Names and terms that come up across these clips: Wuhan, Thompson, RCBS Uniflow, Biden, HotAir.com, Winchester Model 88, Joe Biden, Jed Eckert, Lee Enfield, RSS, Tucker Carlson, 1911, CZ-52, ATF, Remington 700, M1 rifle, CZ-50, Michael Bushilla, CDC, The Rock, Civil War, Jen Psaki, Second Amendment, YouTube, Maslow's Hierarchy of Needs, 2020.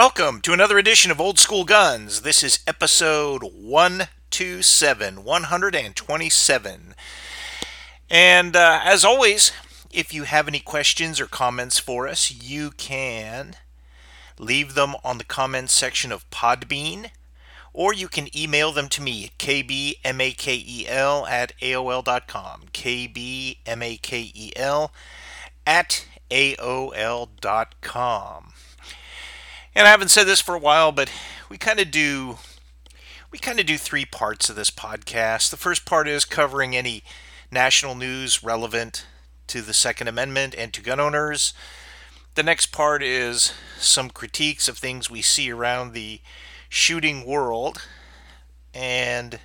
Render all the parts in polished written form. Welcome to another edition of Old School Guns. This is episode 127. And as always, if you have any questions or comments for us, you can leave them on the comments section of Podbean, or you can email them to me at kbmakel@aol.com, kbmakel@aol.com. And I haven't said this for a while, but we kind of do three parts of this podcast. The first part is covering any national news relevant to the Second Amendment and to gun owners. The next part is some critiques of things we see around the shooting world. And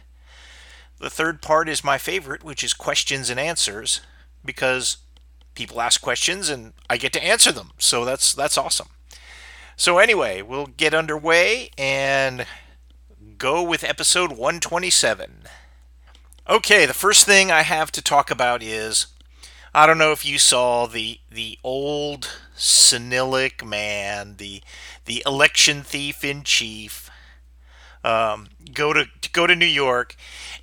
the third part is my favorite, which is questions and answers, because people ask questions and I get to answer them. So that's awesome. So anyway, we'll get underway and go with episode 127. Okay, the first thing I have to talk about is, I don't know if you saw the old senilic man, the election thief in chief, go to New York,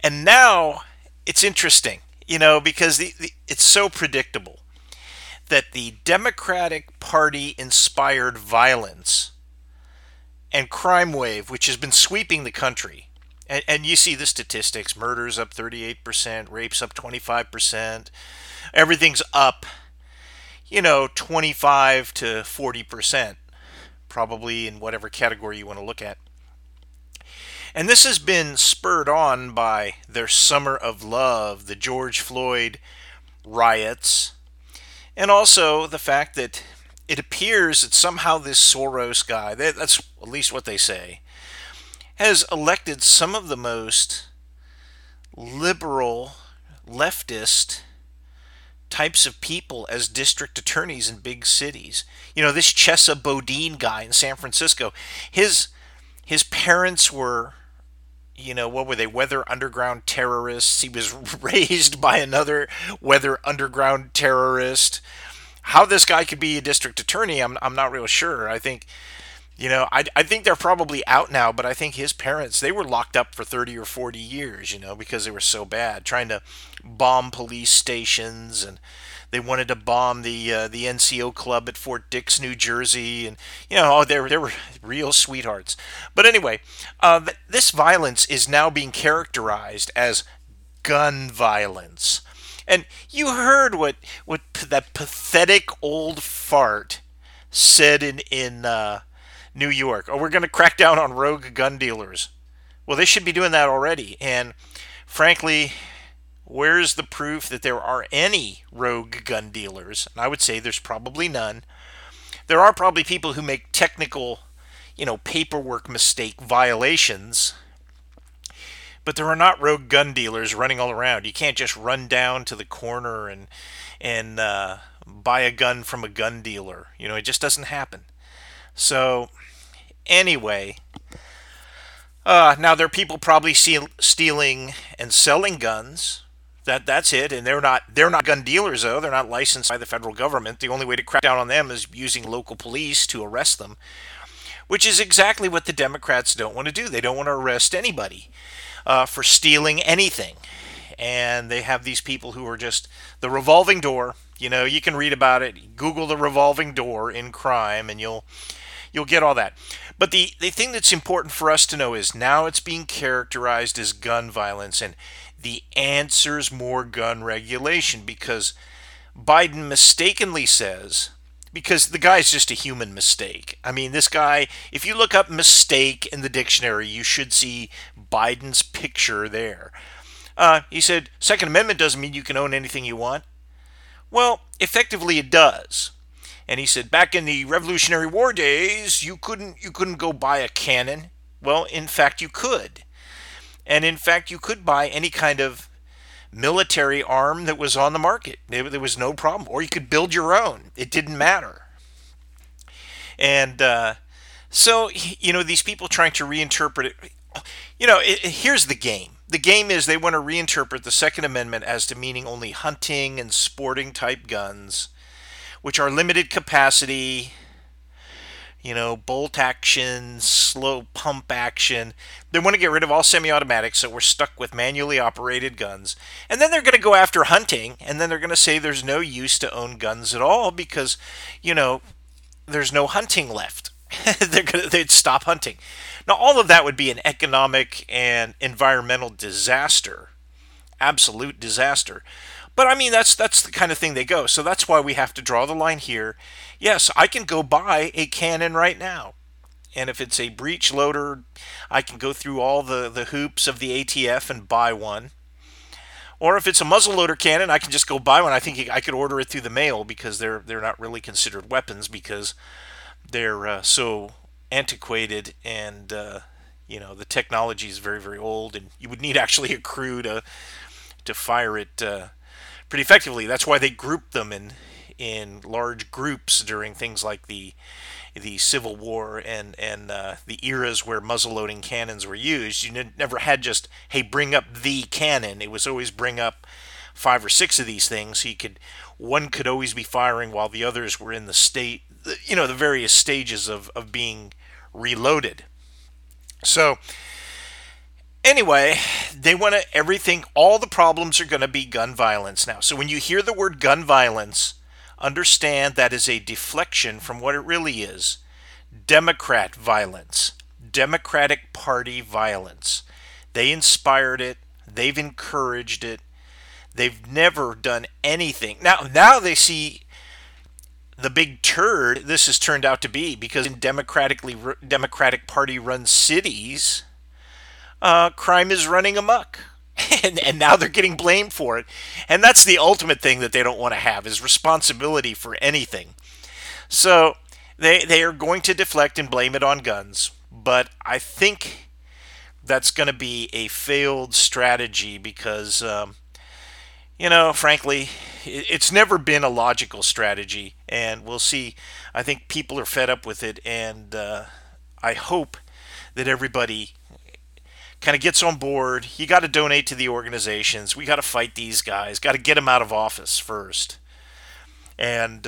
and now it's interesting, you know, because it's so predictable that the Democratic Party inspired violence and crime wave, which has been sweeping the country, and you see the statistics, murders up 38%, rapes up 25%, everything's up, 25 to 40%, probably in whatever category you want to look at. And this has been spurred on by their summer of love, the George Floyd riots, and also the fact that it appears that somehow this Soros guy, that's at least what they say, has elected some of the most liberal, leftist types of people as district attorneys in big cities. This Chesa Boudin guy in San Francisco, his parents were, what were they, Weather Underground terrorists. He was raised by another Weather Underground terrorist. How this guy could be a district attorney, I'm not real sure. I think, I think they're probably out now, but I think his parents, they were locked up for 30 or 40 years, because they were so bad, trying to bomb police stations, and they wanted to bomb the NCO club at Fort Dix, New Jersey, and they were real sweethearts. But anyway, this violence is now being characterized as gun violence, and you heard what that pathetic old fart said in New York. Oh, we're going to crack down on rogue gun dealers. Well, they should be doing that already, and frankly, where's the proof that there are any rogue gun dealers? And I would say there's probably none. There are probably people who make technical, paperwork mistake violations, but there are not rogue gun dealers running all around. You can't just run down to the corner and buy a gun from a gun dealer. It just doesn't happen. So, anyway, now there are people probably stealing and selling guns. That's it, and they're not gun dealers, though. They're not licensed by the federal government. The only way to crack down on them is using local police to arrest them, which is exactly what the Democrats don't want to do. They don't want to arrest anybody for stealing anything, and they have these people who are just the revolving door. You can read about it. Google the revolving door in crime, and you'll get all that. But the thing that's important for us to know is now it's being characterized as gun violence, and the answer's more gun regulation, because Biden mistakenly says, because the guy's just a human mistake. I mean, this guy, if you look up mistake in the dictionary, you should see Biden's picture there. He said, Second Amendment doesn't mean you can own anything you want. Well, effectively it does. And he said, back in the Revolutionary War days, you couldn't go buy a cannon. Well, in fact, you could. And in fact, you could buy any kind of military arm that was on the market. There was no problem. Or you could build your own. It didn't matter. And so, these people trying to reinterpret it, here's the game. The game is they want to reinterpret the Second Amendment as to meaning only hunting and sporting type guns, which are limited capacity, you know, bolt action, slow pump action. They want to get rid of all semi-automatics, so we're stuck with manually operated guns. And then they're going to go after hunting, and then they're going to say there's no use to own guns at all because, you know, there's no hunting left. They'd stop hunting. Now, all of that would be an economic and environmental disaster, absolute disaster. But I mean, that's the kind of thing they go. So that's why we have to draw the line here. Yes, I can go buy a cannon right now. And if it's a breech loader, I can go through all the hoops of the ATF and buy one. Or if it's a muzzleloader cannon, I can just go buy one. I think I could order it through the mail because they're not really considered weapons because they're so antiquated and, you know, the technology is very, very old. And you would need actually a crew to fire it pretty effectively. That's why they group them in large groups during things like the Civil War and the eras where muzzle-loading cannons were used. You never had just, hey, bring up the cannon. It was always bring up 5 or 6 of these things. So one could always be firing while the others were in the state, you know, the various stages of being reloaded. So anyway, they want everything, all the problems are going to be gun violence now. So when you hear the word gun violence, understand that is a deflection from what it really is. Democrat violence, Democratic Party violence. They inspired it. They've encouraged it. They've never done anything. Now they see the big turd this has turned out to be, because in Democratic Party run cities, crime is running amok, and now they're getting blamed for it. And that's the ultimate thing that they don't want to have, is responsibility for anything. So they are going to deflect and blame it on guns. But I think that's going to be a failed strategy because, you know, frankly, it's never been a logical strategy. And we'll see. I think people are fed up with it. And I hope that everybody kind of gets on board. You got to donate to the organizations. We got to fight these guys. Got to get them out of office first. And,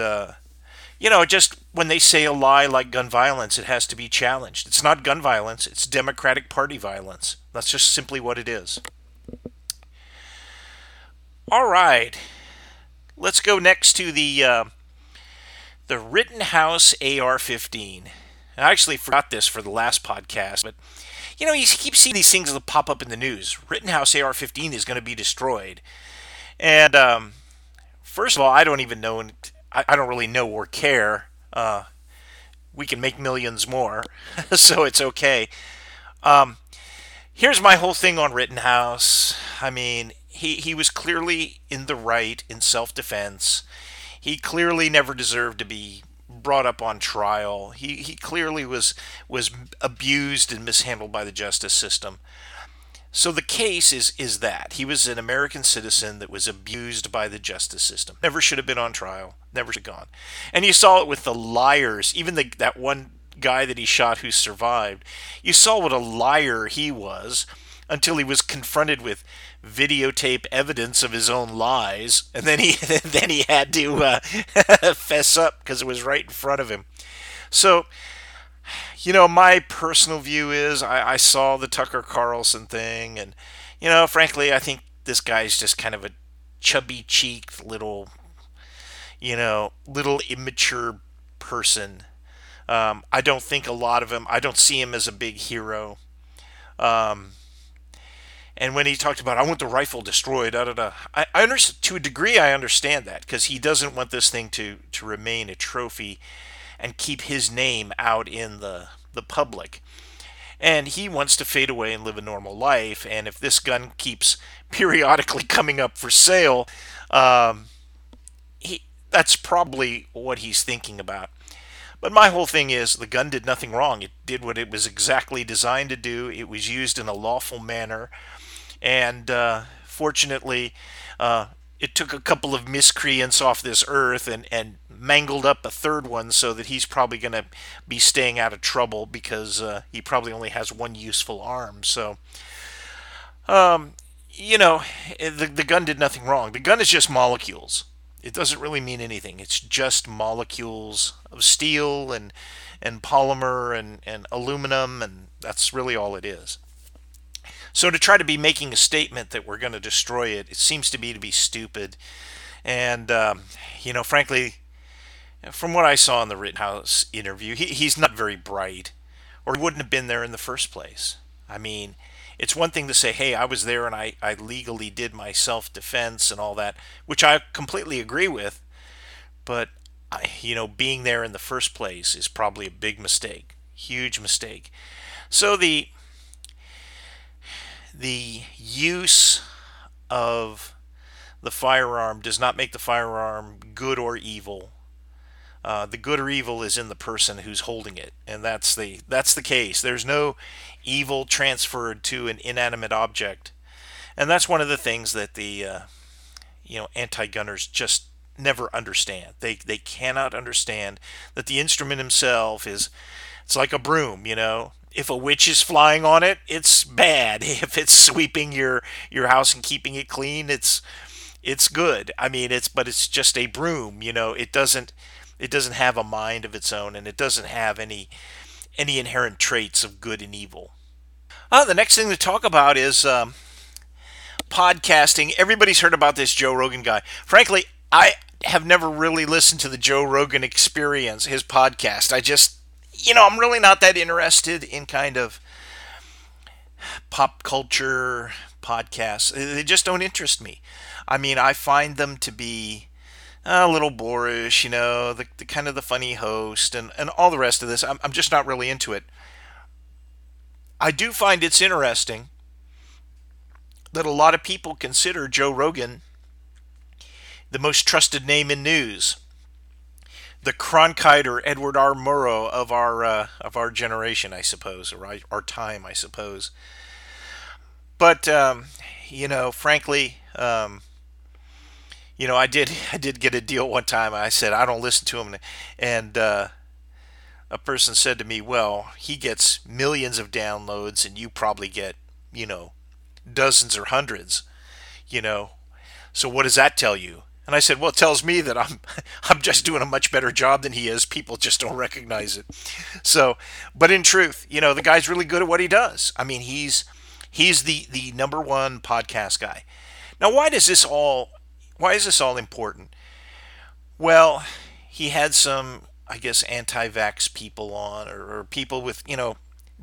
you know, just when they say a lie like gun violence, it has to be challenged. It's not gun violence. It's Democratic Party violence. That's just simply what it is. All right. Let's go next to the Rittenhouse AR-15. I actually forgot this for the last podcast, but you know, you keep seeing these things that pop up in the news. Rittenhouse AR-15 is going to be destroyed. And first of all, I don't even know, and I don't really know or care. We can make millions more, so it's okay. Here's my whole thing on Rittenhouse. I mean, he was clearly in the right in self-defense. He clearly never deserved to be brought up on trial. He clearly was abused and mishandled by the justice system. So the case is that he was an American citizen that was abused by the justice system. Never should have been on trial. Never should have gone. And you saw it with the liars. Even that one guy that he shot who survived. You saw what a liar he was until he was confronted with videotape evidence of his own lies, and then he had to fess up because it was right in front of him. So, you know, my personal view is I saw the Tucker Carlson thing, and, you know, frankly, I think this guy's just kind of a chubby-cheeked little, you know, little immature person. I don't think a lot of him. I don't see him as a big hero. And when he talked about, I want the rifle destroyed, I understand, to a degree I understand that, because he doesn't want this thing to remain a trophy and keep his name out in the public. And he wants to fade away and live a normal life, and if this gun keeps periodically coming up for sale, that's probably what he's thinking about. But my whole thing is the gun did nothing wrong. It did what it was exactly designed to do. It was used in a lawful manner. And fortunately, it took a couple of miscreants off this earth and mangled up a third one so that he's probably going to be staying out of trouble because he probably only has one useful arm. So, you know, the gun did nothing wrong. The gun is just molecules. It doesn't really mean anything. It's just molecules of steel and and polymer and aluminum, and that's really all it is. So to try to be making a statement that we're going to destroy it, it seems to be stupid. And, frankly, from what I saw in the Rittenhouse interview, he's not very bright, or he wouldn't have been there in the first place. I mean, it's one thing to say, hey, I was there and I legally did my self-defense and all that, which I completely agree with. But, being there in the first place is probably a big mistake, huge mistake. So the use of the firearm does not make the firearm good or evil. The good or evil is in the person who's holding it, and that's the case. There's no evil transferred to an inanimate object, and that's one of the things that the anti-gunners just never understand. They cannot understand that the instrument himself is, it's like a broom, If a witch is flying on it, it's bad. If it's sweeping your house and keeping it clean, it's good. I mean, it's just a broom, It doesn't have a mind of its own, and it doesn't have any inherent traits of good and evil. The next thing to talk about is podcasting. Everybody's heard about this Joe Rogan guy. Frankly, I have never really listened to the Joe Rogan Experience, his podcast. I just I'm really not that interested in kind of pop culture podcasts. They just don't interest me. I mean, I find them to be a little boorish, the kind of the funny host and all the rest of this. I'm just not really into it. I do find it's interesting that a lot of people consider Joe Rogan the most trusted name in news. The Cronkite or Edward R. Murrow of our generation, I suppose, or our time, I suppose. But frankly, I did get a deal one time. I said I don't listen to him, and a person said to me, "Well, he gets millions of downloads, and you probably get dozens or hundreds, So what does that tell you?" And I said, well, it tells me that I'm just doing a much better job than he is. People just don't recognize it. So, but in truth, the guy's really good at what he does. I mean, he's the number one podcast guy. Now, why is this all important? Well, he had some, I guess, anti-vax people on, or people with,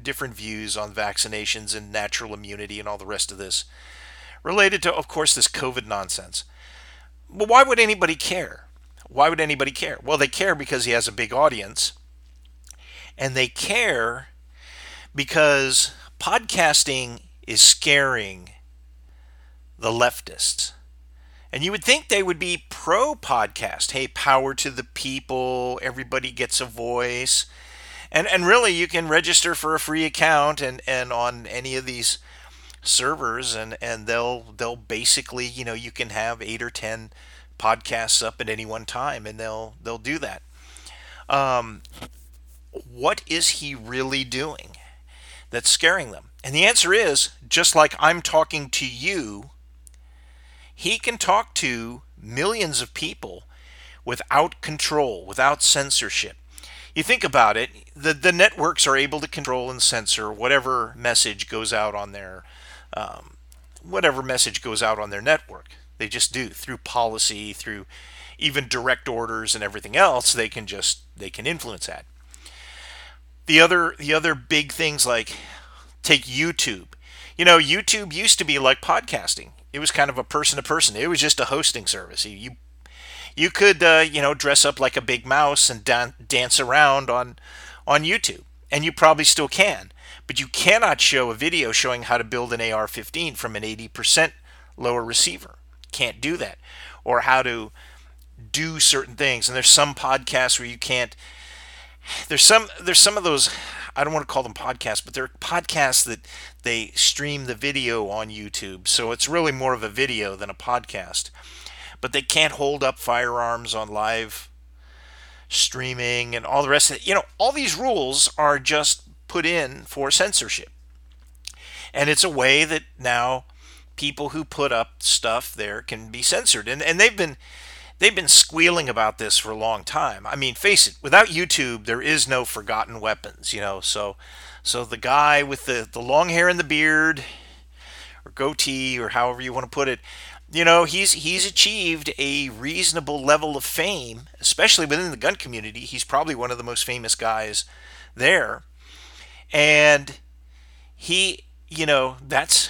different views on vaccinations and natural immunity and all the rest of this, related to, of course, this COVID nonsense. Well, why would anybody care? Well, they care because he has a big audience, and they care because podcasting is scaring the leftists. And you would think they would be pro-podcast. Hey, power to the people. Everybody gets a voice. And really, you can register for a free account and on any of these servers, and they'll basically, you can have 8 or 10 podcasts up at any one time, and they'll do that. What is he really doing that's scaring them? And the answer is, just like I'm talking to you, he can talk to millions of people without control, without censorship. You think about it, the networks are able to control and censor whatever message goes out on their network. They just do, through policy, through even direct orders and everything else. They can influence that. The other big things, like take YouTube. YouTube used to be like podcasting. It was kind of a person to person. It was just a hosting service. You could dress up like a big mouse and dance around on YouTube, and you probably still can. But you cannot show a video showing how to build an AR-15 from an 80% lower receiver. Can't do that. Or how to do certain things. And there's some podcasts where you can't. There's some of those, I don't want to call them podcasts, but they're podcasts that they stream the video on YouTube. So it's really more of a video than a podcast. But they can't hold up firearms on live streaming and all the rest of it. All these rules are just put in for censorship. And it's a way that now people who put up stuff there can be censored. And they've been They've been squealing about this for a long time. I mean, face it, without YouTube, there is no Forgotten Weapons, you know. So the guy with the long hair and the beard, or goatee, or however you want to put it, you know, he's achieved a reasonable level of fame, especially within the gun community. He's probably one of the most famous guys there. And he, you know, that's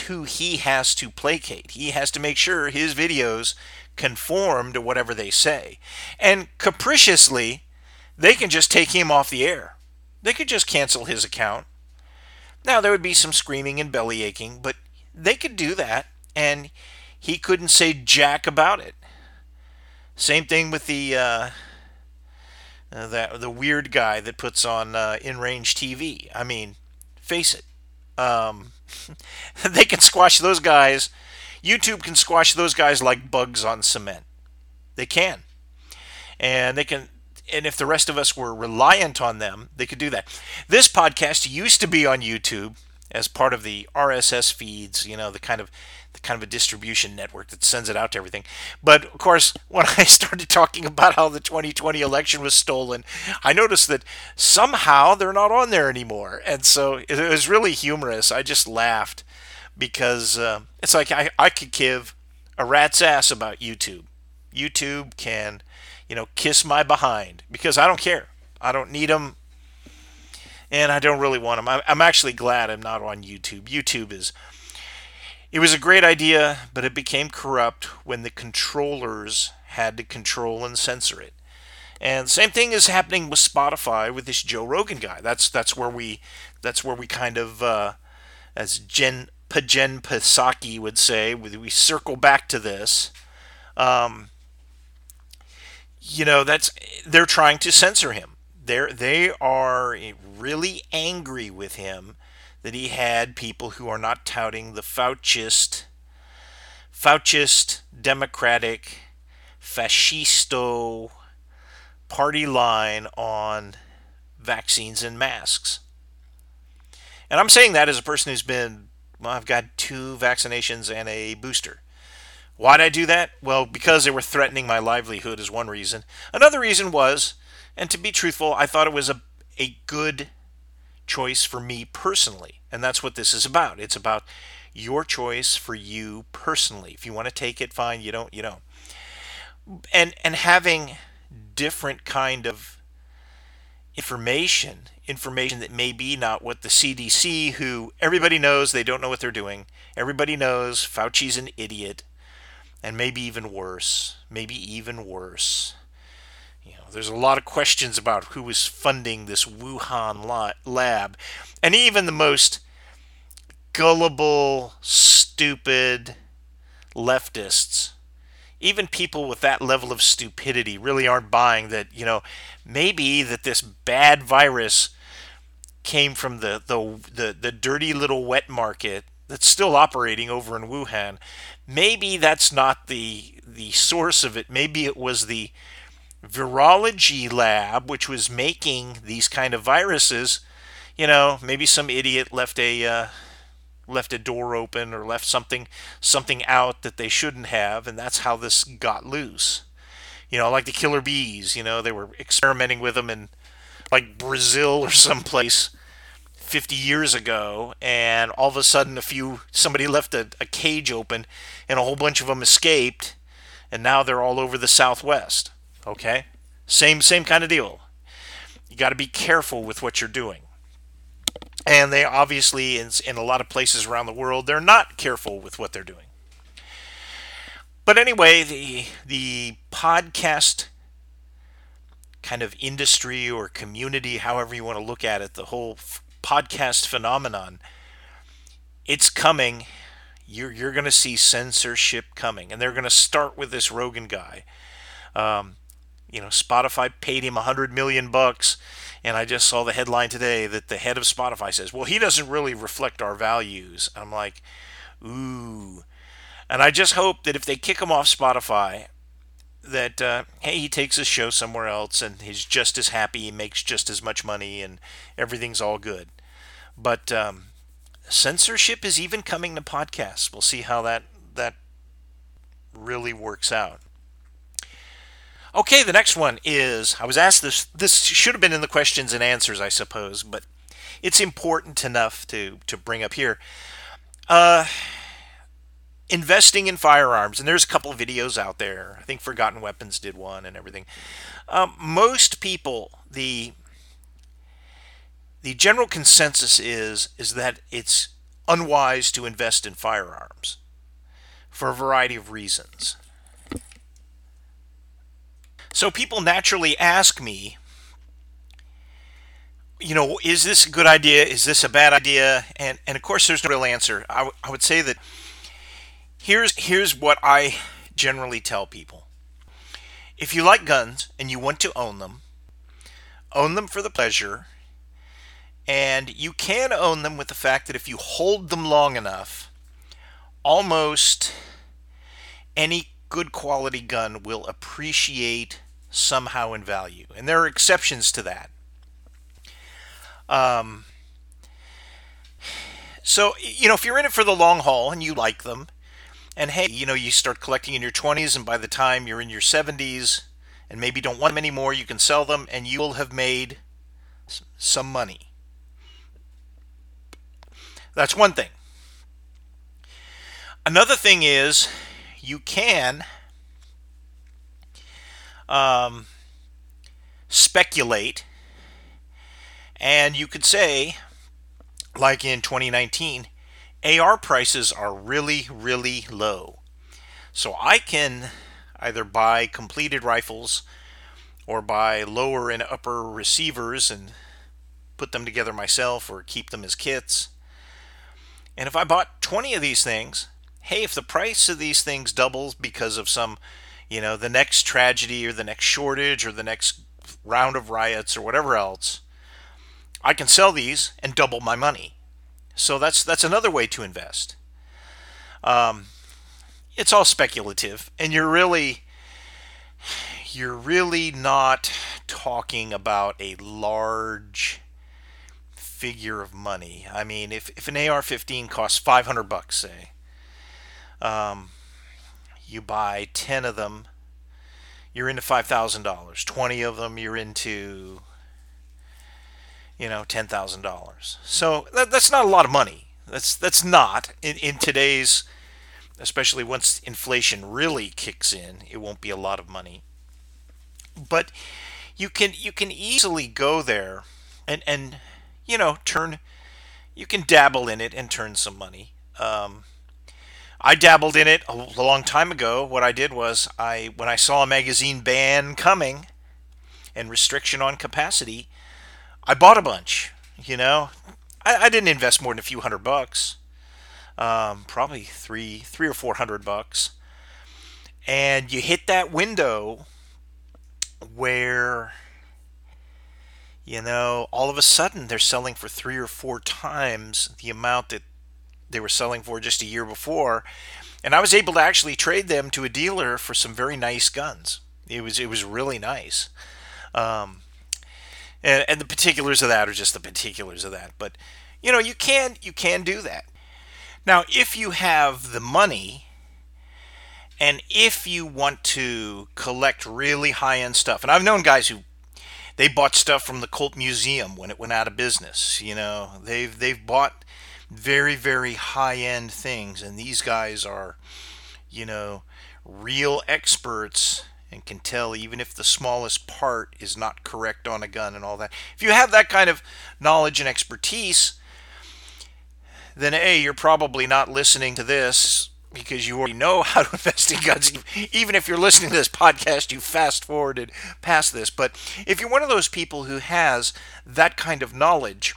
who he has to placate. He has to make sure his videos conform to whatever they say. And capriciously, they can just take him off the air. They could just cancel his account. Now, there would be some screaming and belly aching, but they could do that, and he couldn't say jack about it. Same thing with the weird guy that puts on In-Range TV. I mean, face it. They can squash those guys. YouTube can squash those guys like bugs on cement. They can. And they can. And if the rest of us were reliant on them, they could do that. This podcast used to be on YouTube as part of the RSS feeds, you know, the kind of a distribution network that sends it out to everything. But of course, when I started talking about how the 2020 election was stolen, I noticed that somehow they're not on there anymore. And so it was really humorous. I just laughed because it's like I could give a rat's ass about YouTube. YouTube can, you know, kiss my behind because I don't care. I don't need them. And I don't really want them. I'm actually glad I'm not on YouTube. YouTube is... It was a great idea, but it became corrupt when the controllers had to control and censor it. And the same thing is happening with Spotify with this Joe Rogan guy. That's where we kind of, as Jen Psaki would say, we circle back to this. You know, they're trying to censor him. They are really angry with him that he had people who are not touting the Faucist, democratic, fascisto party line on vaccines and masks. And I'm saying that as a person who's been, well, I've got 2 vaccinations and a booster. Why did I do that? Well, because they were threatening my livelihood is one reason. Another reason was, and to be truthful, I thought it was a good choice for me personally. And that's what this is about. It's about your choice for you personally. If you want to take it, fine. You don't, you don't. And having different kind of information that may be not what the CDC, who everybody knows they don't know what they're doing. Everybody knows Fauci's an idiot. And maybe even worse. You know, there's a lot of questions about who was funding this Wuhan lab. And even the most gullible, stupid leftists, even people with that level of stupidity really aren't buying that, you know, maybe that this bad virus came from the dirty little wet market that's still operating over in Wuhan. Maybe that's not the source of it. Maybe it was the virology lab, which was making these kind of viruses. You know, maybe some idiot left a door open or left something out that they shouldn't have, and that's how this got loose. You know, like the killer bees. You know, they were experimenting with them in like Brazil or someplace 50 years ago, and all of a sudden somebody left a cage open, and a whole bunch of them escaped, and now they're all over the Southwest. Okay, same kind of deal. You got to be careful with what you're doing. And they obviously, in a lot of places around the world, they're not careful with what they're doing. But anyway, the podcast kind of industry or community, however you want to look at it, the whole podcast phenomenon, it's coming. You're going to see censorship coming, and they're going to start with this Rogan guy. You know, Spotify paid him $100 million, and I just saw the headline today that the head of Spotify says, well, he doesn't really reflect our values. I'm like, ooh. And I just hope that if they kick him off Spotify, that, hey, he takes his show somewhere else, and he's just as happy, he makes just as much money, and everything's all good. But censorship is even coming to podcasts. We'll see how that really works out. Okay, the next one is, I was asked this, this should have been in the questions and answers, I suppose, but it's important enough to bring up here. Investing in firearms, and there's a couple of videos out there. I think Forgotten Weapons did one and everything. Most people, the general consensus is that it's unwise to invest in firearms for a variety of reasons. So people naturally ask me, you know, is this a good idea? Is this a bad idea? And of course, there's no real answer. I would say that here's what I generally tell people. If you like guns and you want to own them for the pleasure. And you can own them with the fact that if you hold them long enough, almost any good quality gun will appreciate somehow in value. And there are exceptions to that. So, you know, if you're in it for the long haul and you like them, and hey, you know, you start collecting in your 20s, and by the time you're in your 70s and maybe don't want them anymore, you can sell them and you will have made some money. That's one thing. Another thing is you can speculate, and you could say, like in 2019, AR prices are really, really low. So I can either buy completed rifles or buy lower and upper receivers and put them together myself or keep them as kits. And if I bought 20 of these things, hey, if the price of these things doubles because of some, you know, the next tragedy or the next shortage or the next round of riots or whatever else, I can sell these and double my money. So that's another way to invest. It's all speculative, and you're really not talking about a large figure of money. I mean, if an AR-15 costs $500, say, you buy 10 of them, you're into $5,000. 20 of them, you're into, you know, $10,000. So that's not a lot of money. That's not in today's, especially once inflation really kicks in, it won't be a lot of money. But you can easily go there and you know, you can dabble in it and turn some money. I dabbled in it a long time ago. What I did was, when I saw a magazine ban coming and restriction on capacity, I bought a bunch, you know. I didn't invest more than a few $100, probably $300 or $400. And you hit that window where, you know, all of a sudden they're selling for 3 or 4 times the amount that they were selling for just a year before. And I was able to actually trade them to a dealer for some very nice guns. It was really nice. And the particulars of that are just the particulars of that. But, you know, you can do that. Now, if you have the money and if you want to collect really high-end stuff, and I've known guys who, they bought stuff from the Colt Museum when it went out of business. You know, they've bought very, very high-end things, and these guys are, you know, real experts and can tell even if the smallest part is not correct on a gun and all that. If you have that kind of knowledge and expertise, then A, you're probably not listening to this because you already know how to invest in guns. Even if you're listening to this podcast, you fast-forwarded past this. But if you're one of those people who has that kind of knowledge,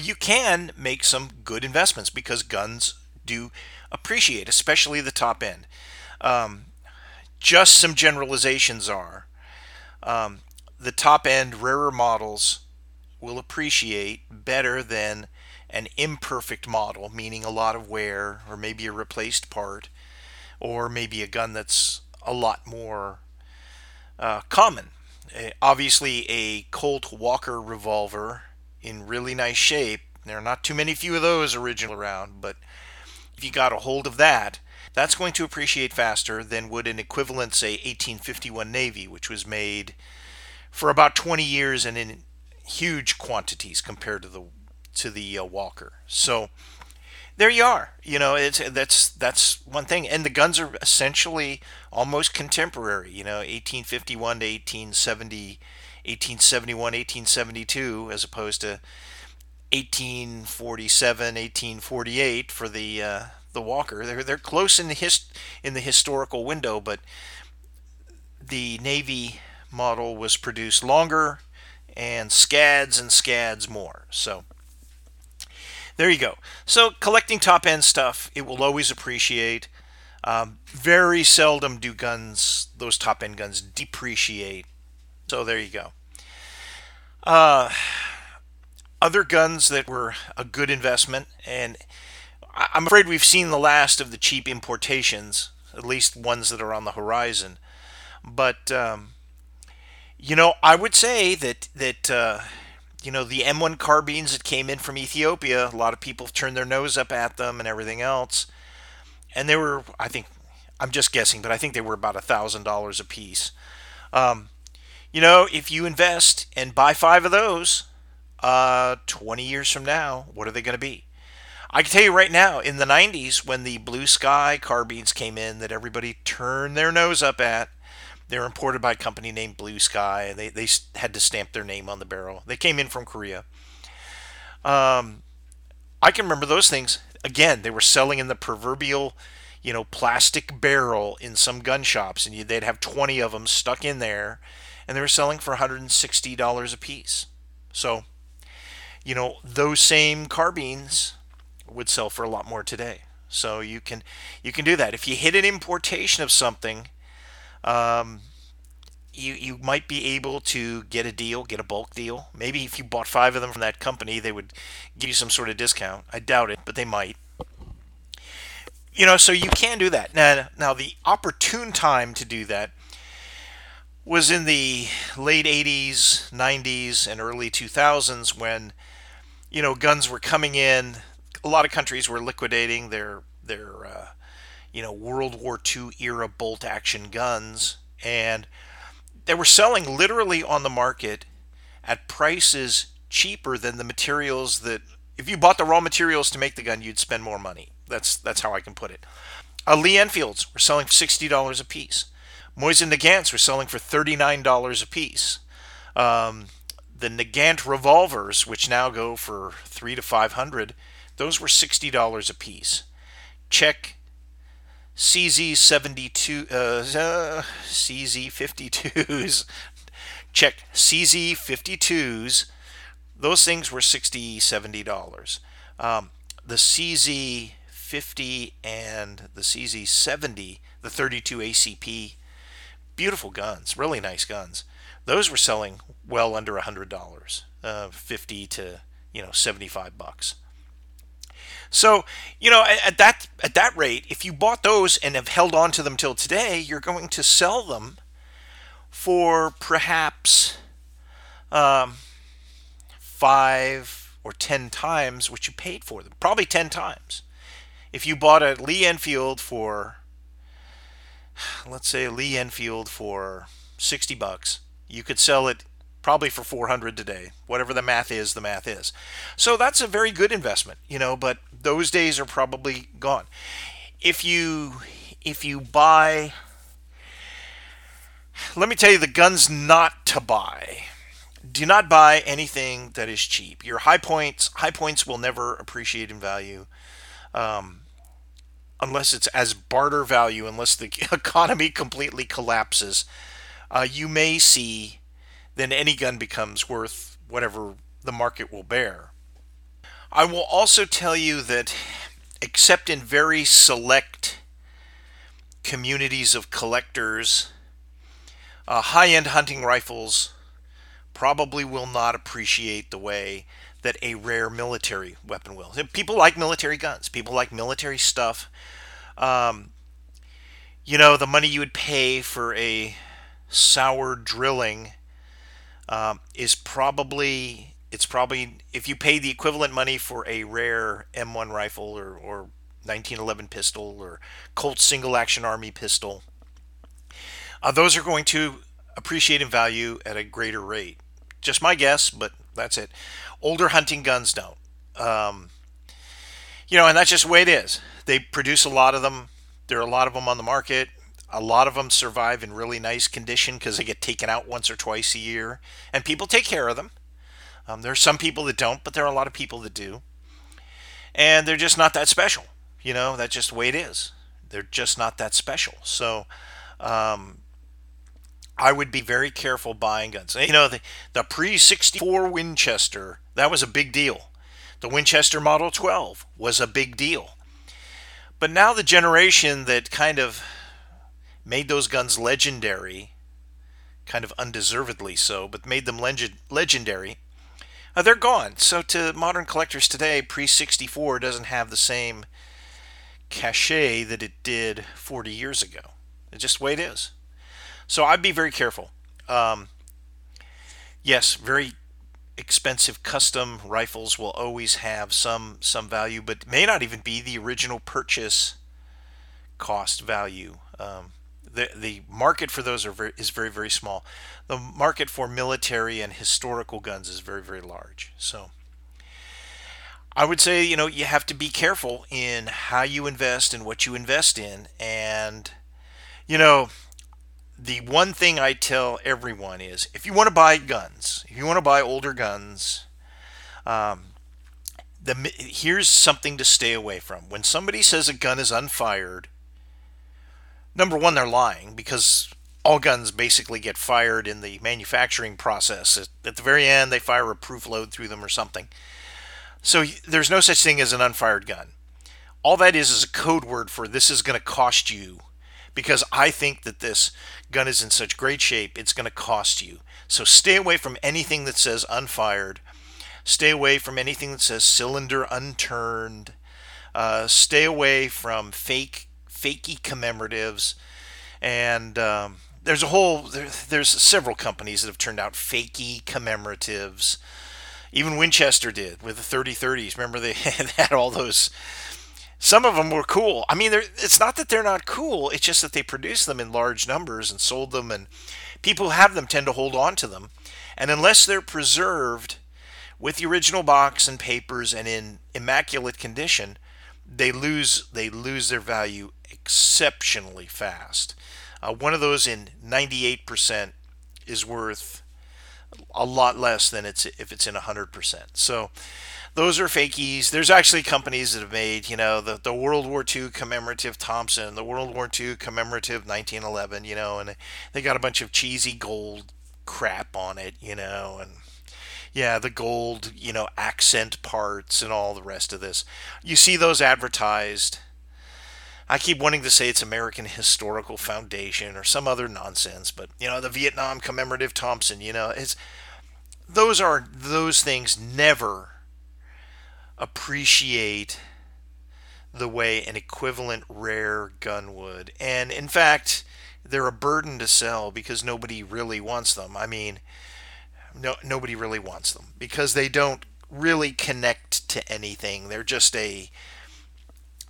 you can make some good investments because guns do appreciate, especially the top end. Just some generalizations are, the top end rarer models will appreciate better than an imperfect model, meaning a lot of wear, or maybe a replaced part, or maybe a gun that's a lot more common. Obviously, a Colt Walker revolver in really nice shape. There are not too many few of those original around, but if you got a hold of that, That's going to appreciate faster than would an equivalent, say, 1851 Navy, which was made for about 20 years and in huge quantities compared to the Walker. So there you are. You know, that's one thing. And the guns are essentially almost contemporary. You know, 1851 to 1870, 1871, 1872, as opposed to 1847, 1848 for the Walker. They're close in the historical window, but the Navy model was produced longer and scads more. So there you go. So collecting top-end stuff, it will always appreciate. Very seldom do guns, those top-end guns, depreciate. So there you go. Other guns that were a good investment, and I'm afraid we've seen the last of the cheap importations, at least ones that are on the horizon. But, you know, I would say that you know, the M1 carbines that came in from Ethiopia, a lot of people turned their nose up at them and everything else. And they were, I think, I'm just guessing, but I think they were about $1,000 a piece. You know, if you invest and buy 5 of those, 20 years from now, what are they going to be? I can tell you right now, in the 90s, when the Blue Sky carbines came in that everybody turned their nose up at, they were imported by a company named Blue Sky. They had to stamp their name on the barrel. They came in from Korea. I can remember those things. Again, they were selling in the proverbial, you know, plastic barrel in some gun shops, and they'd have 20 of them stuck in there, and they were selling for $160 a piece. So, you know, those same carbines would sell for a lot more today. So you can do that. If you hit an importation of something, you might be able to get a deal, get a bulk deal. Maybe if you bought 5 of them from that company, they would give you some sort of discount. I doubt it, but they might. You know, so you can do that. Now the opportune time to do that was in the late 80s, 90s, and early 2000s when, you know, guns were coming in. A lot of countries were liquidating their you know, World War II era bolt action guns, and they were selling literally on the market at prices cheaper than the materials that, if you bought the raw materials to make the gun, you'd spend more money. That's how I can put it. Lee Enfields were selling for $60 a piece. Mosin Nagants were selling for $39 a piece. The Nagant revolvers, which now go for $300 to $500, those were $60 a piece. Check CZ-52, CZ-52s. Check CZ-52s. Those things were $60, $70. The CZ-50 and the CZ-70, the 32 ACP, beautiful guns, really nice guns. Those were selling well under $100, $50 to, you know, $75. So, you know, at that rate, if you bought those and have held on to them till today, you're going to sell them for perhaps 5 or 10 times what you paid for them. Probably 10 times. If you bought a Lee Enfield for, let's say, a Lee Enfield for $60, you could sell it probably for $400 today. Whatever the math is, the math is. So that's a very good investment, you know, but those days are probably gone. If you buy, let me tell you the guns not to buy. Do not buy anything that is cheap. Your high points will never appreciate in value. Unless it's as barter value, unless the economy completely collapses, you may see then any gun becomes worth whatever the market will bear. I will also tell you that except in very select communities of collectors, high-end hunting rifles probably will not appreciate the way that a rare military weapon will. People like military guns. People like military stuff. You know, the money you would pay for a Sauer drilling is probably, if you pay the equivalent money for a rare M1 rifle or 1911 pistol or Colt single action army pistol. Those are going to appreciate in value at a greater rate. Just my guess, but that's it. Older hunting guns don't. And that's just the way it is. They produce a lot of them. There are a lot of them on the market. A lot of them survive in really nice condition because they get taken out once or twice a year. And people take care of them. There are some people that don't, but there are a lot of people that do. And they're just not that special. That's just the way it is. They're just not that special. So I would be very careful buying guns. The pre-64 Winchester, that was a big deal. The Winchester Model 12 was a big deal. But now the generation that kind of made those guns legendary, kind of undeservedly so, but made them legendary, they're gone. So to modern collectors today, pre-64 doesn't have the same cachet that it did 40 years ago. It's just the way it is. So I'd be very careful. Yes, very expensive custom rifles will always have some value, but may not even be the original purchase cost value. The market for those is very, very small. The market for military and historical guns is very, very large. So I would say, you have to be careful in how you invest and what you invest in. And, the one thing I tell everyone is if you want to buy guns, if you want to buy older guns, here's something to stay away from. When somebody says a gun is unfired, number one, they're lying because all guns basically get fired in the manufacturing process. At the very end, they fire a proof load through them or something. So there's no such thing as an unfired gun. All that is a code word for this is going to cost you because I think that this gun is in such great shape, it's going to cost you. So stay away from anything that says unfired. Stay away from anything that says cylinder unturned. Stay away from fakey commemoratives, and there's several companies that have turned out fakey commemoratives. Even Winchester did with the 3030s. Remember they had all those. Some of them were cool. I mean, it's not that they're not cool. It's just that they produced them in large numbers and sold them, and people who have them tend to hold on to them. And unless they're preserved with the original box and papers and in immaculate condition, they lose their value exceptionally fast. One of those in 98% is worth a lot less than if it's in 100%. So those are fakies. There's actually companies that have made, the World War II commemorative Thompson, the World War II commemorative 1911, and they got a bunch of cheesy gold crap on it, and yeah, the gold, accent parts and all the rest of this. You see those advertised. I keep wanting to say it's American Historical Foundation or some other nonsense, but the Vietnam commemorative Thompson, those things never appreciate the way an equivalent rare gun would. And in fact, they're a burden to sell because nobody really wants them. I mean, nobody really wants them because they don't really connect to anything. They're just a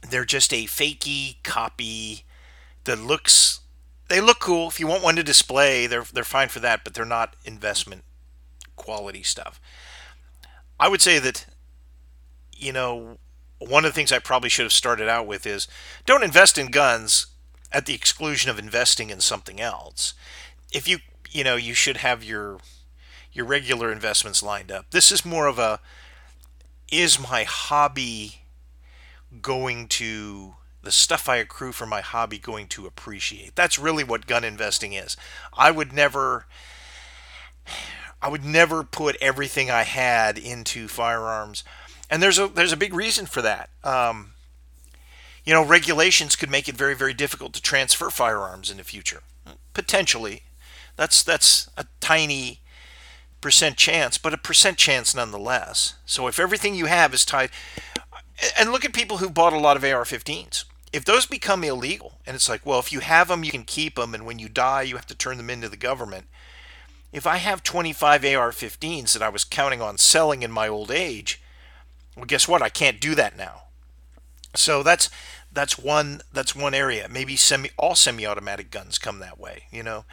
fakey copy that looks. They look cool. If you want one to display, they're fine for that, but they're not investment quality stuff. I would say that one of the things I probably should have started out with is don't invest in guns at the exclusion of investing in something else. If you should have your regular investments lined up. This is more of is my hobby going to, the stuff I accrue from my hobby going to appreciate? That's really what gun investing is. I would never put everything I had into firearms. And there's a big reason for that. Regulations could make it very, very difficult to transfer firearms in the future. Potentially. That's a tiny percent chance, but a percent chance nonetheless. So if everything you have is tied, and look at people who bought a lot of AR-15s. If those become illegal, and it's like, well, if you have them, you can keep them, and when you die, you have to turn them into the government. If I have 25 AR-15s that I was counting on selling in my old age, well, guess what? I can't do that now. So that's one area. Maybe all semi-automatic guns come that way, you know.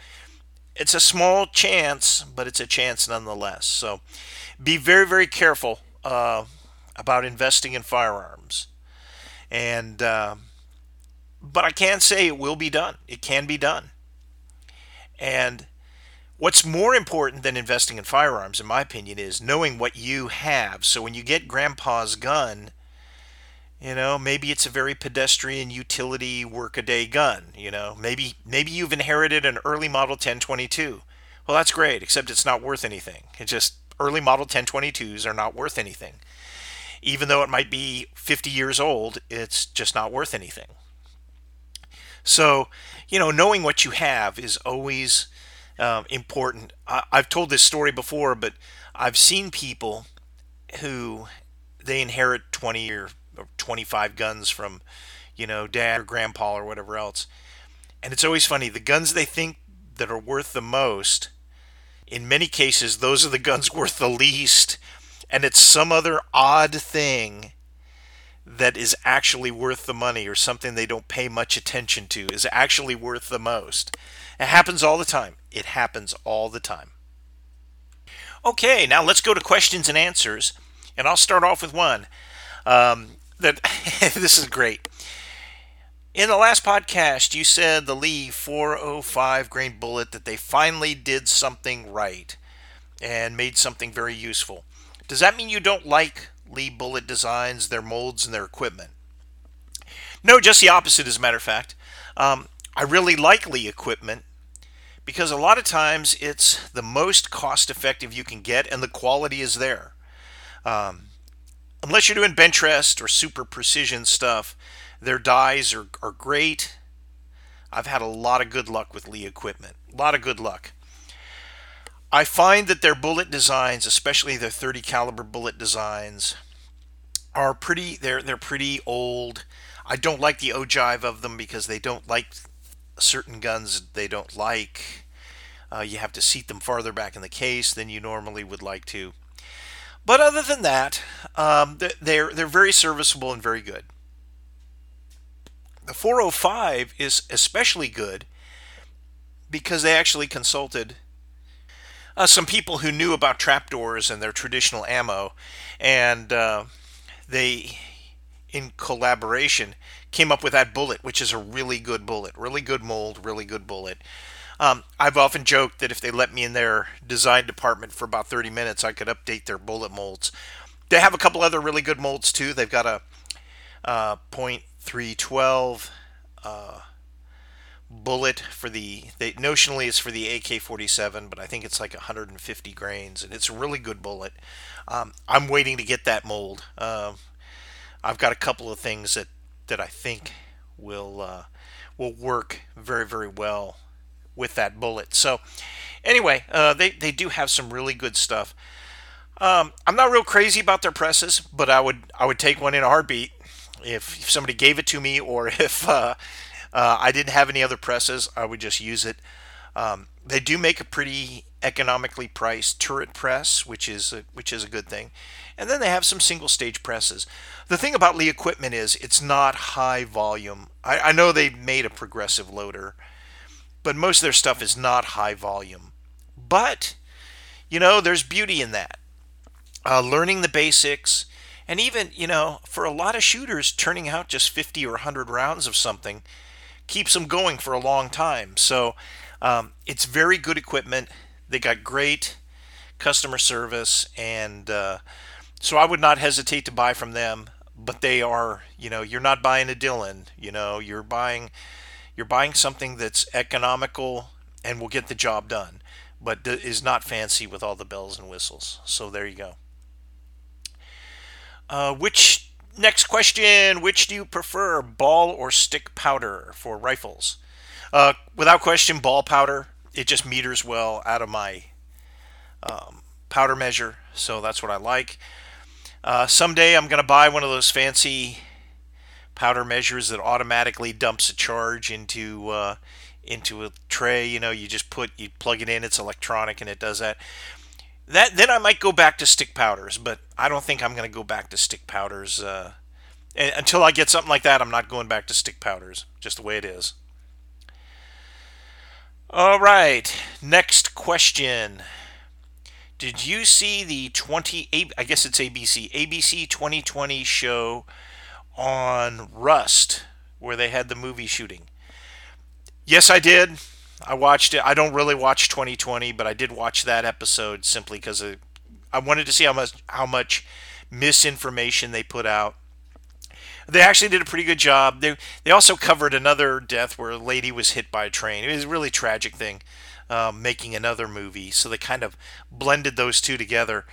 It's a small chance, but it's a chance nonetheless. So be very, very careful about investing in firearms. And but I can say it will be done. It can be done. And what's more important than investing in firearms, in my opinion, is knowing what you have. So when you get grandpa's gun, you know, maybe it's a very pedestrian utility work-a-day gun, you know. Maybe you've inherited an early model 10-22. Well, that's great, except it's not worth anything. It's just early model 10-22s are not worth anything. Even though it might be 50 years old, it's just not worth anything. So, you know, knowing what you have is always important. I've told this story before, but I've seen people who they inherit 20 or 25 guns from, you know, dad or grandpa or whatever else. And it's always funny, the guns they think that are worth the most, in many cases, those are the guns worth the least. And it's some other odd thing that is actually worth the money, or something they don't pay much attention to is actually worth the most. It happens all the time. It happens all the time. Okay, now let's go to questions and answers. And I'll start off with one. That this is great. In the last podcast, you said the Lee 405 grain bullet, that they finally did something right and made something very useful. Does that mean you don't like Lee bullet designs, their molds, and their equipment? No, just the opposite, as a matter of fact. I really like Lee equipment because a lot of times it's the most cost effective you can get, and the quality is there. Unless you're doing bench rest or super precision stuff, their dies are great. I've had a lot of good luck with Lee equipment. A lot of good luck. I find that their bullet designs, especially their 30 caliber bullet designs, are pretty. They're pretty old. I don't like the ogive of them because they don't like certain guns. They don't like. You have to seat them farther back in the case than you normally would like to. But other than that, they're very serviceable and very good. The 405 is especially good because they actually consulted some people who knew about trapdoors and their traditional ammo, and they, in collaboration, came up with that bullet, which is a really good bullet, really good mold, really good bullet. I've often joked that if they let me in their design department for about 30 minutes, I could update their bullet molds. They have a couple other really good molds, too. They've got a .312 bullet for notionally it's for the AK-47, but I think it's like 150 grains, and it's a really good bullet. I'm waiting to get that mold. I've got a couple of things that I think will work very, very well with that bullet. So anyway, they do have some really good stuff. I'm not real crazy about their presses, but I would take one in a heartbeat if somebody gave it to me, or if I didn't have any other presses, I would just use it. They do make a pretty economically priced turret press, which is a good thing. And then they have some single stage presses. The thing about Lee equipment is it's not high volume. I know they made a progressive loader, but most of their stuff is not high volume. But, you know, there's beauty in that. Learning the basics, and even, you know, for a lot of shooters, turning out just 50 or 100 rounds of something keeps them going for a long time. So it's very good equipment. They got great customer service, and so I would not hesitate to buy from them. But they are, you know, you're not buying a Dillon, you know, you're buying something that's economical and will get the job done, but is not fancy with all the bells and whistles. So there you go. Next question, which do you prefer, ball or stick powder for rifles? Without question, ball powder. It just meters well out of my powder measure, so that's what I like. Someday I'm going to buy one of those fancy powder measures that automatically dumps a charge into a tray. You know, you plug it in, it's electronic, and it does that. Then I might go back to stick powders, but I don't think I'm going to go back to stick powders And until I get something like that, I'm not going back to stick powders. Just the way it is. All right. Next question. Did you see the I guess it's ABC 2020 show on Rust where they had the movie shooting? Yes, I did. I watched it. I don't really watch 2020, but I did watch that episode simply because I wanted to see how much misinformation they put out. They actually did a pretty good job. They also covered another death where a lady was hit by a train. It was a really tragic thing. Making another movie, so they kind of blended those two together.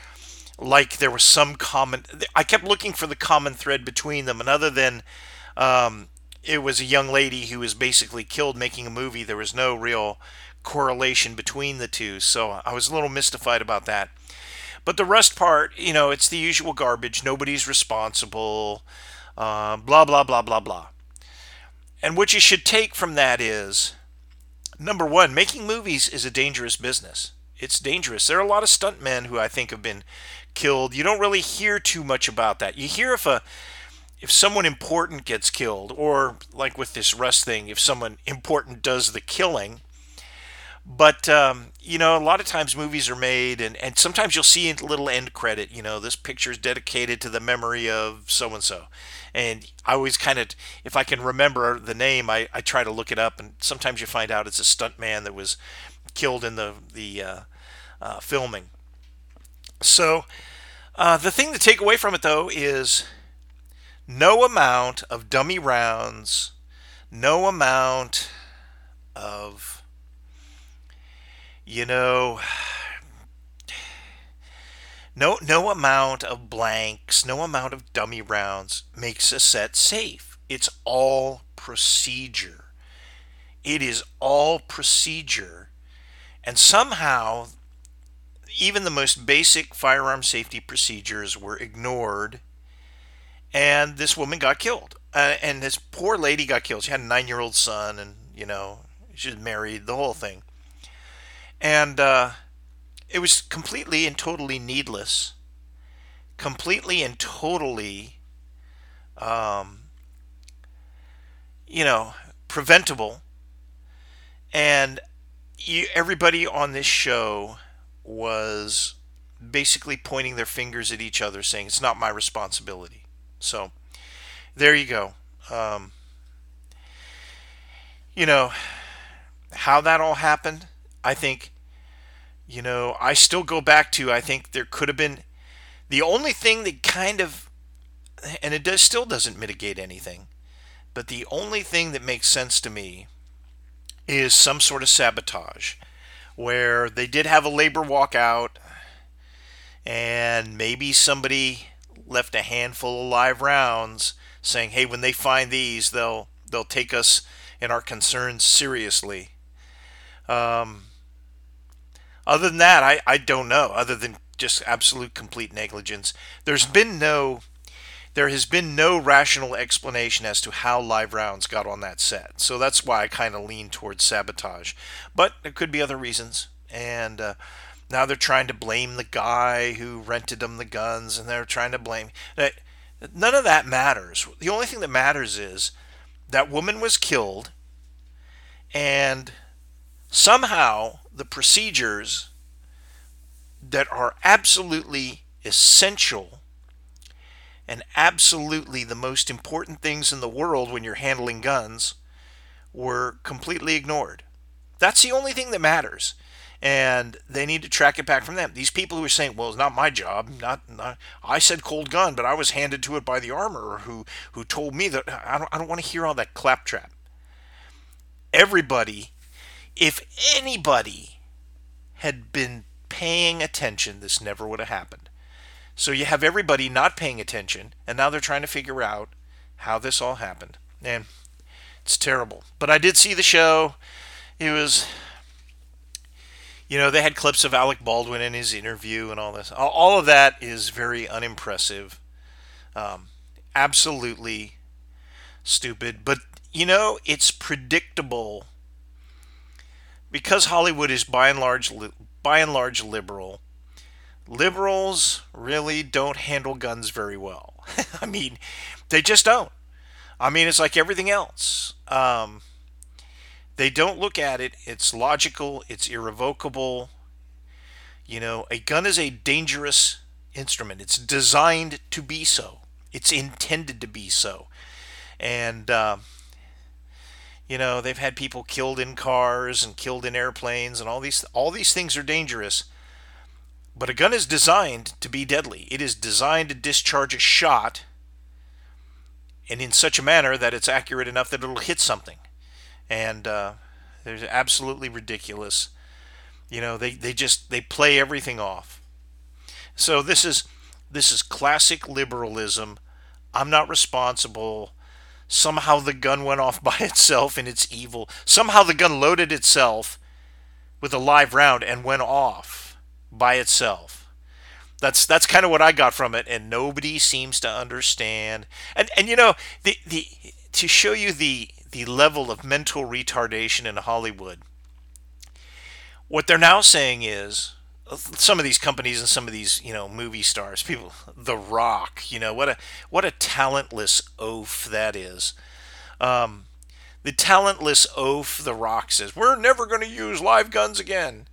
Like there was some common, I kept looking for the common thread between them, and other than it was a young lady who was basically killed making a movie, there was no real correlation between the two, so I was a little mystified about that. But the Rust part, you know, it's the usual garbage, nobody's responsible, blah blah blah blah blah. And what you should take from that is, number one, making movies is a dangerous business. It's dangerous. There are a lot of stuntmen who I think have been killed. You don't really hear too much about that. You hear if someone important gets killed, or like with this Rust thing, if someone important does the killing. But, you know, a lot of times movies are made, and sometimes you'll see a little end credit. You know, this picture is dedicated to the memory of so-and-so. And I always kind of, if I can remember the name, I try to look it up. And sometimes you find out it's a stuntman that was killed in the filming. So the thing to take away from it, though, is no amount of dummy rounds, no amount of, you know, no amount of blanks, no amount of dummy rounds makes a set safe. It's all procedure. It is all procedure. And somehow, even the most basic firearm safety procedures were ignored. And this woman got killed. And this poor lady got killed. She had a 9-year-old son, and, you know, she was married, the whole thing. And, it was completely and totally needless, completely and totally, you know, preventable. And everybody on this show was basically pointing their fingers at each other, saying, it's not my responsibility. So there you go. You know, how that all happened, I think. You know, I still go back to, I think there could have been, the only thing that kind of, and it does, still doesn't mitigate anything, but the only thing that makes sense to me is some sort of sabotage, where they did have a labor walkout, and maybe somebody left a handful of live rounds saying, hey, when they find these, they'll take us and our concerns seriously. Other than that, I don't know, other than just absolute complete negligence. There has been no rational explanation as to how live rounds got on that set. So that's why I kind of lean towards sabotage. But there could be other reasons. And now they're trying to blame the guy who rented them the guns, and they're trying to blame. None of that matters. The only thing that matters is that woman was killed, and somehow the procedures that are absolutely essential and absolutely the most important things in the world when you're handling guns were completely ignored. That's the only thing that matters. And they need to track it back from them. These people who are saying, well, it's not my job. Not I said cold gun, but I was handed to it by the armorer who told me that. I don't want to hear all that claptrap. Everybody, if anybody had been paying attention, this never would have happened. So you have everybody not paying attention, and now they're trying to figure out how this all happened. And it's terrible. But I did see the show. It was, you know, they had clips of Alec Baldwin in his interview and all this. All of that is very unimpressive. Absolutely stupid. But, you know, it's predictable. Because Hollywood is by and large liberal, liberals really don't handle guns very well. I mean, they just don't. I mean, it's like everything else. They don't look at it. It's logical. It's irrevocable. You know, a gun is a dangerous instrument. It's designed to be so. It's intended to be so. And, you know, they've had people killed in cars and killed in airplanes, and all these things are dangerous. But a gun is designed to be deadly. It is designed to discharge a shot, and in such a manner that it's accurate enough that it'll hit something. And they're absolutely ridiculous. You know, they play everything off. So this is classic liberalism. I'm not responsible. Somehow the gun went off by itself and it's evil. Somehow the gun loaded itself with a live round and went off by itself. That's kind of what I got from it, and nobody seems to understand. And you know, the to show you the level of mental retardation in Hollywood, what they're now saying is, some of these companies and some of these, you know, movie stars, people, The Rock, you know, what a talentless oaf that is. The talentless oaf The Rock says, we're never going to use live guns again.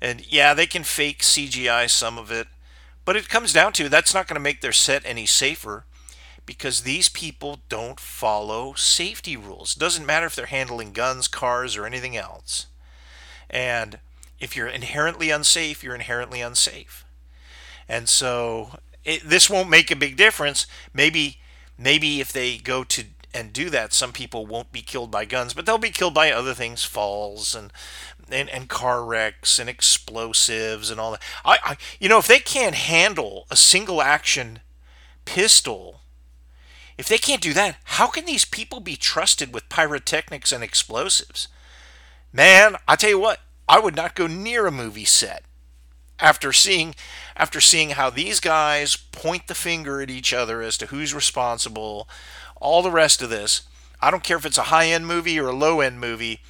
And yeah, they can fake CGI some of it, but it comes down to, that's not going to make their set any safer, because these people don't follow safety rules. It doesn't matter if they're handling guns, cars, or anything else. And if you're inherently unsafe, you're inherently unsafe. And so this won't make a big difference. Maybe if they go to and do that, some people won't be killed by guns, but they'll be killed by other things, falls and car wrecks and explosives and all that. I you know, if they can't handle a single action pistol, if they can't do that, how can these people be trusted with pyrotechnics and explosives? Man, I tell you what, I would not go near a movie set after seeing how these guys point the finger at each other as to who's responsible, all the rest of this. I don't care if it's a high-end movie or a low-end movie.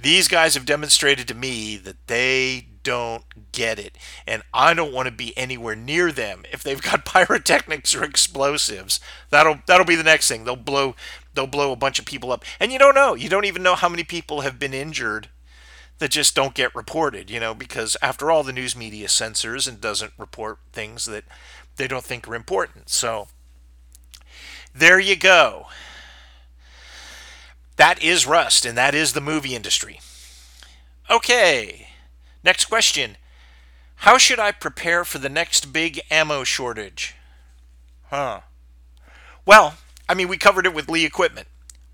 These guys have demonstrated to me that they don't get it, and I don't want to be anywhere near them if they've got pyrotechnics or explosives. That'll be the next thing. They'll blow a bunch of people up, and you don't know. You don't even know how many people have been injured that just don't get reported, you know, because after all, the news media censors and doesn't report things that they don't think are important. So there you go. That is Rust, and that is the movie industry. Okay, next question. How should I prepare for the next big ammo shortage? Well, I mean, we covered it with Lee Equipment.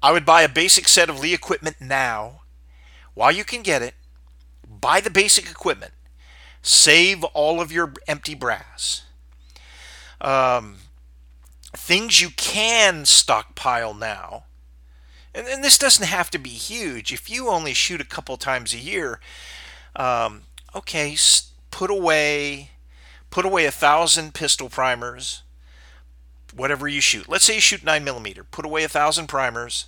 I would buy a basic set of Lee Equipment now. While you can get it, buy the basic equipment. Save all of your empty brass. Things you can stockpile now. And this doesn't have to be huge. If you only shoot a couple times a year, okay, put away 1,000 pistol primers, whatever you shoot. Let's say you shoot 9mm. Put away 1,000 primers.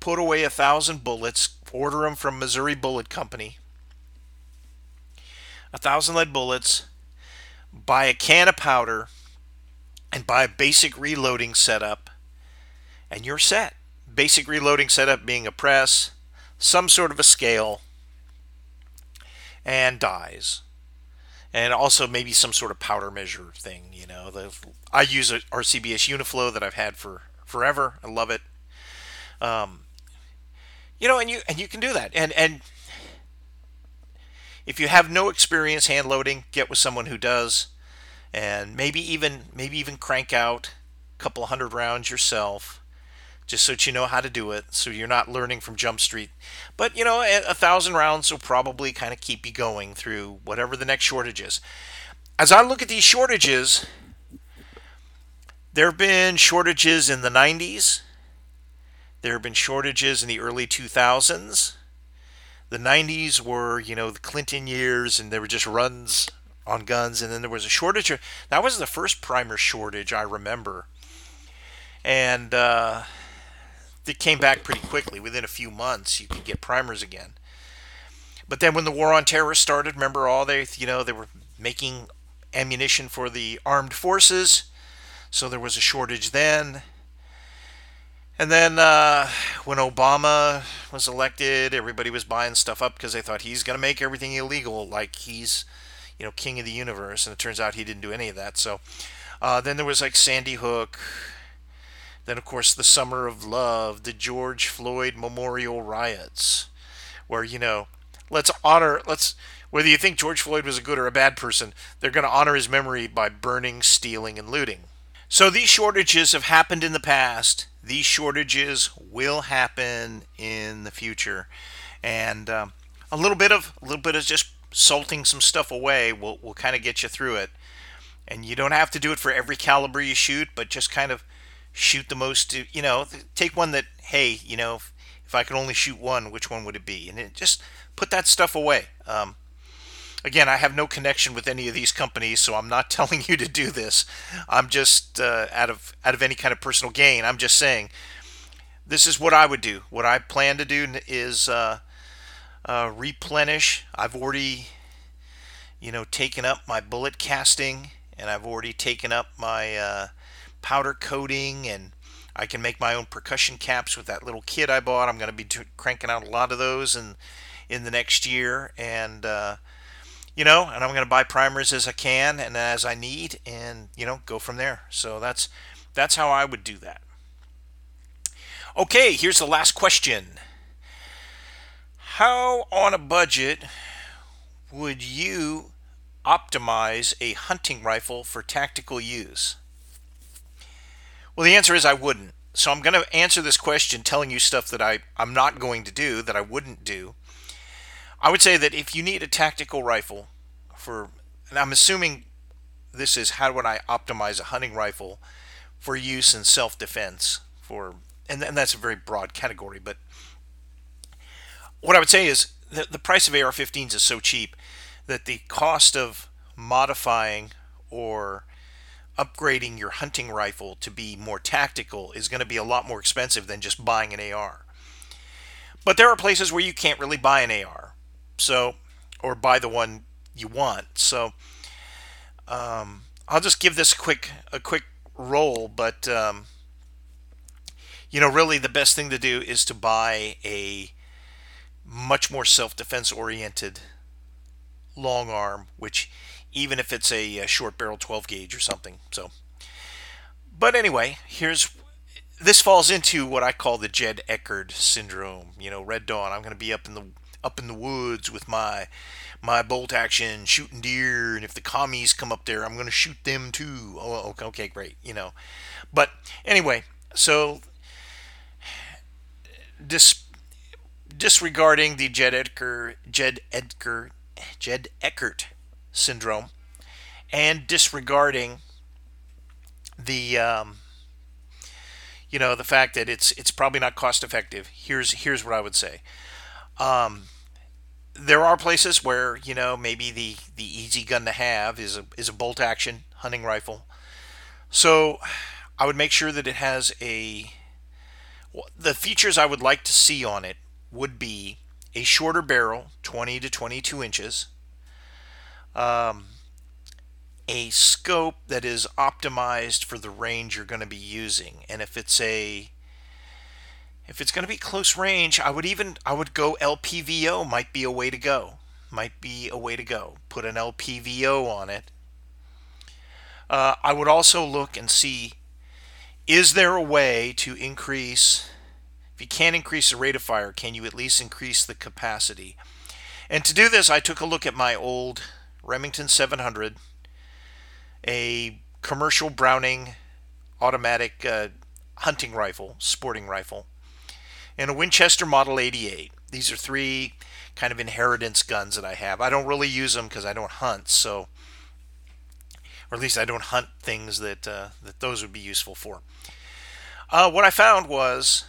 Put away 1,000 bullets, order them from Missouri Bullet Company, 1,000 lead bullets, buy a can of powder, and buy a basic reloading setup, and you're set. Basic reloading setup being a press, some sort of a scale, and dies. And also maybe some sort of powder measure thing, you know. I use a RCBS Uniflow that I've had for forever. I love it. You know, and you can do that. And if you have no experience hand loading, get with someone who does, and maybe even crank out a couple hundred rounds yourself, just so that you know how to do it, so you're not learning from Jump Street. But you know, 1,000 rounds will probably kind of keep you going through whatever the next shortage is. As I look at these shortages, there have been shortages in the 90s. There have been shortages in the early 2000s. The 90s were, you know, the Clinton years, and there were just runs on guns, and then there was a shortage. That was the first primer shortage I remember. And it came back pretty quickly. Within a few months, you could get primers again. But then when the war on terror started, remember all they were making ammunition for the armed forces. So there was a shortage then. And then when Obama was elected, everybody was buying stuff up because they thought he's going to make everything illegal, like he's, king of the universe. And it turns out he didn't do any of that. So then there was like Sandy Hook. Then, of course, the Summer of Love, the George Floyd Memorial Riots, where, whether you think George Floyd was a good or a bad person, they're going to honor his memory by burning, stealing, and looting. So these shortages have happened in the past. These shortages will happen in the future. And a little bit of just salting some stuff away will kind of get you through it. And you don't have to do it for every caliber you shoot, but just kind of shoot the most, take one that, if I could only shoot one, which one would it be? And it just put that stuff away. Again, I have no connection with any of these companies, so I'm not telling you to do this. I'm just out of any kind of personal gain. I'm just saying this is what I would do. What I plan to do is replenish. I've already, taken up my bullet casting, and I've already taken up my powder coating, and I can make my own percussion caps with that little kit I bought. I'm going to be cranking out a lot of those in the next year, and and I'm going to buy primers as I can and as I need, and go from there. So that's how I would do that. Okay, here's the last question. How on a budget would you optimize a hunting rifle for tactical use? Well, the answer is I wouldn't. So I'm going to answer this question telling you stuff that I'm not going to do, that I wouldn't do. I would say that if you need a tactical rifle for, and I'm assuming this is how would I optimize a hunting rifle for use in self-defense and that's a very broad category, but what I would say is the price of AR-15s is so cheap that the cost of modifying or upgrading your hunting rifle to be more tactical is going to be a lot more expensive than just buying an AR. But there are places where you can't really buy an AR. So, or buy the one you want. So, I'll just give this a quick roll. But really, the best thing to do is to buy a much more self-defense oriented long arm, which even if it's a short barrel 12 gauge or something. So, but anyway, this falls into what I call the Jed Eckert syndrome. Red Dawn. I'm going to be up in the woods with my bolt action, shooting deer, and if the commies come up there, I'm going to shoot them too. Oh, okay, great, But anyway, so disregarding the Jed Eckert syndrome, and disregarding the the fact that it's probably not cost effective. Here's what I would say. There are places where, maybe the easy gun to have is a bolt action hunting rifle. So I would make sure that it has the features I would like to see on it would be a shorter barrel, 20 to 22 inches, a scope that is optimized for the range you're going to be using. And if it's going to be close range, I would go LPVO might be a way to go. Put an LPVO on it. I would also look and see, is there a way to increase, if you can't increase the rate of fire, can you at least increase the capacity? And to do this, I took a look at my old Remington 700, a commercial Browning automatic hunting rifle, sporting rifle, and a Winchester Model 88. These are three kind of inheritance guns that I have. I don't really use them because I don't hunt, or at least I don't hunt things that those would be useful for. What I found was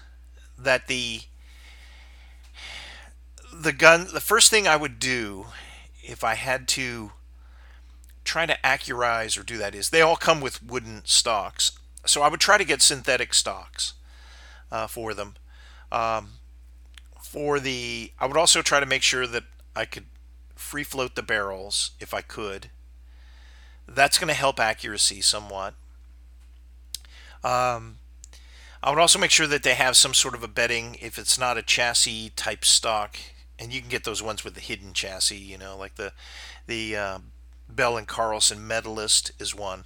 that the first thing I would do if I had to try to accurize or do that is, they all come with wooden stocks. So I would try to get synthetic stocks for them. I would also try to make sure that I could free float the barrels if I could. That's going to help accuracy somewhat. I would also make sure that they have some sort of a bedding if it's not a chassis type stock, and you can get those ones with the hidden chassis, you know, like the Bell and Carlson Medalist is one.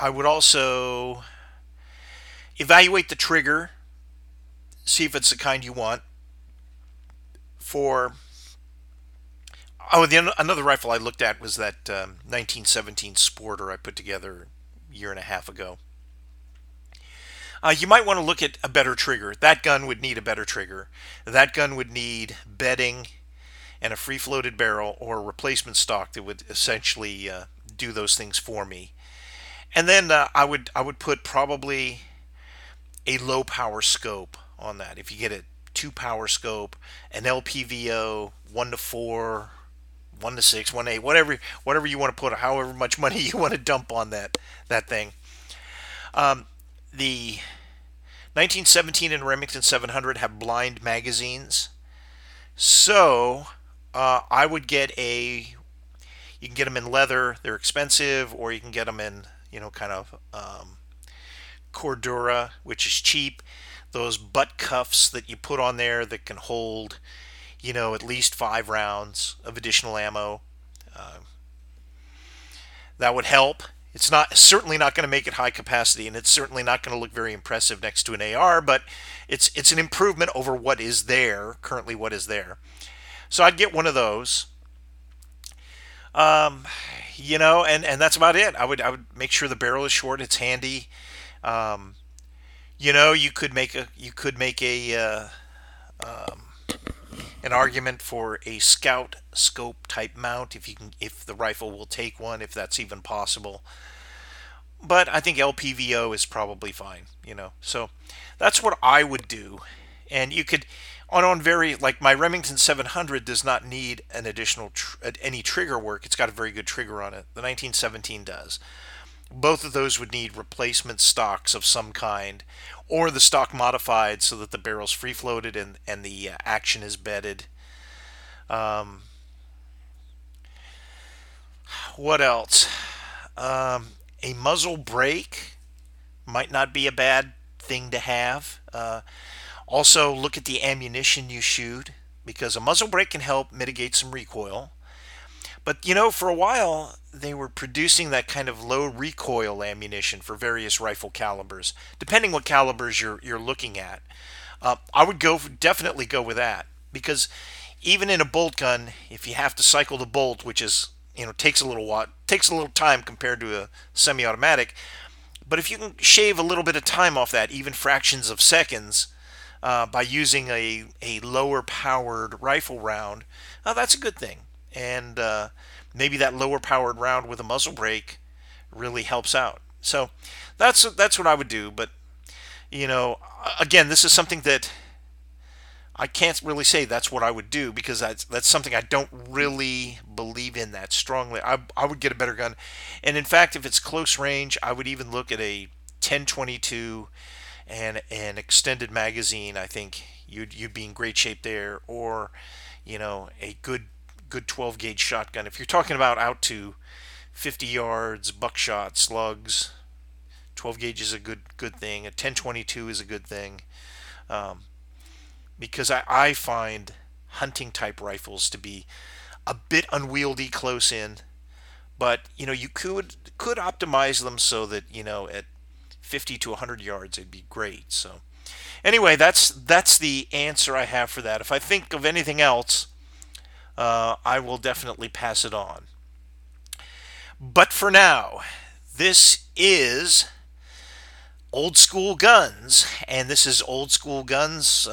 I would also evaluate the trigger, see if it's the kind you want. Another rifle I looked at was that 1917 Sporter I put together a year and a half ago. You might want to look at a better trigger. That gun would need a better trigger. That gun would need bedding and a free-floated barrel or a replacement stock that would essentially do those things for me. And then I would put probably a low-power scope on that. If you get a 2-power scope, an LPVO, 1-4, 1-6, 1-8, whatever you want to put, however much money you want to dump on that thing. The 1917 and Remington 700 have blind magazines, so I would get you can get them in leather, they're expensive, or you can get them in, you know, kind of Cordura, which is cheap. Those butt cuffs that you put on there that can hold, you know, at least 5 rounds of additional ammo. That would help. It's certainly not going to make it high capacity, and it's certainly not going to look very impressive next to an AR, but it's an improvement over what is there, currently what is there. So I'd get one of those. You know, and that's about it. I would make sure the barrel is short, it's handy. You know, you could make an argument for a scout scope type mount if the rifle will take one, if that's even possible. But I think LPVO is probably fine, you know. So that's what I would do. And you could like my Remington 700 does not need an additional any trigger work. It's got a very good trigger on it. The 1917 does. Both of those would need replacement stocks of some kind, or the stock modified so that the barrel's free-floated and the action is bedded. What else? A muzzle brake might not be a bad thing to have. Also, look at the ammunition you shoot, because a muzzle brake can help mitigate some recoil. But, you know, for a while, they were producing that kind of low recoil ammunition for various rifle calibers, depending what calibers you're looking at. I would definitely go with that, because even in a bolt gun, if you have to cycle the bolt, which is, you know, takes a little time compared to a semi-automatic, but if you can shave a little bit of time off that, even fractions of seconds, by using a lower powered rifle round, that's a good thing. And maybe that lower powered round with a muzzle brake really helps out. So that's what I would do. But, you know, again, this is something that I can't really say that's what I would do, because that's something I don't really believe in that strongly. I would get a better gun. And in fact, if it's close range, I would even look at a 10-22 and an extended magazine. I think you'd be in great shape there, or, you know, a good 12 gauge shotgun. If you're talking about out to 50 yards, buckshot, slugs, 12 gauge is a good thing. A 10-22 is a good thing, because I find hunting type rifles to be a bit unwieldy close in, but, you know, you could optimize them so that, you know, at 50 to 100 yards it'd be great. So anyway, that's the answer I have for that. If I think of anything else, I will definitely pass it on. But for now, this is Old School Guns, and this is Old School Guns.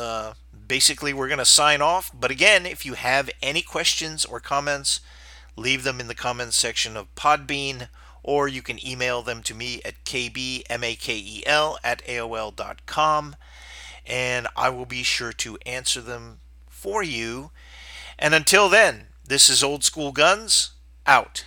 Basically, we're going to sign off. But again, if you have any questions or comments, leave them in the comments section of Podbean, or you can email them to me at kbmakel@aol.com, and I will be sure to answer them for you. And until then, this is Old School Guns, out.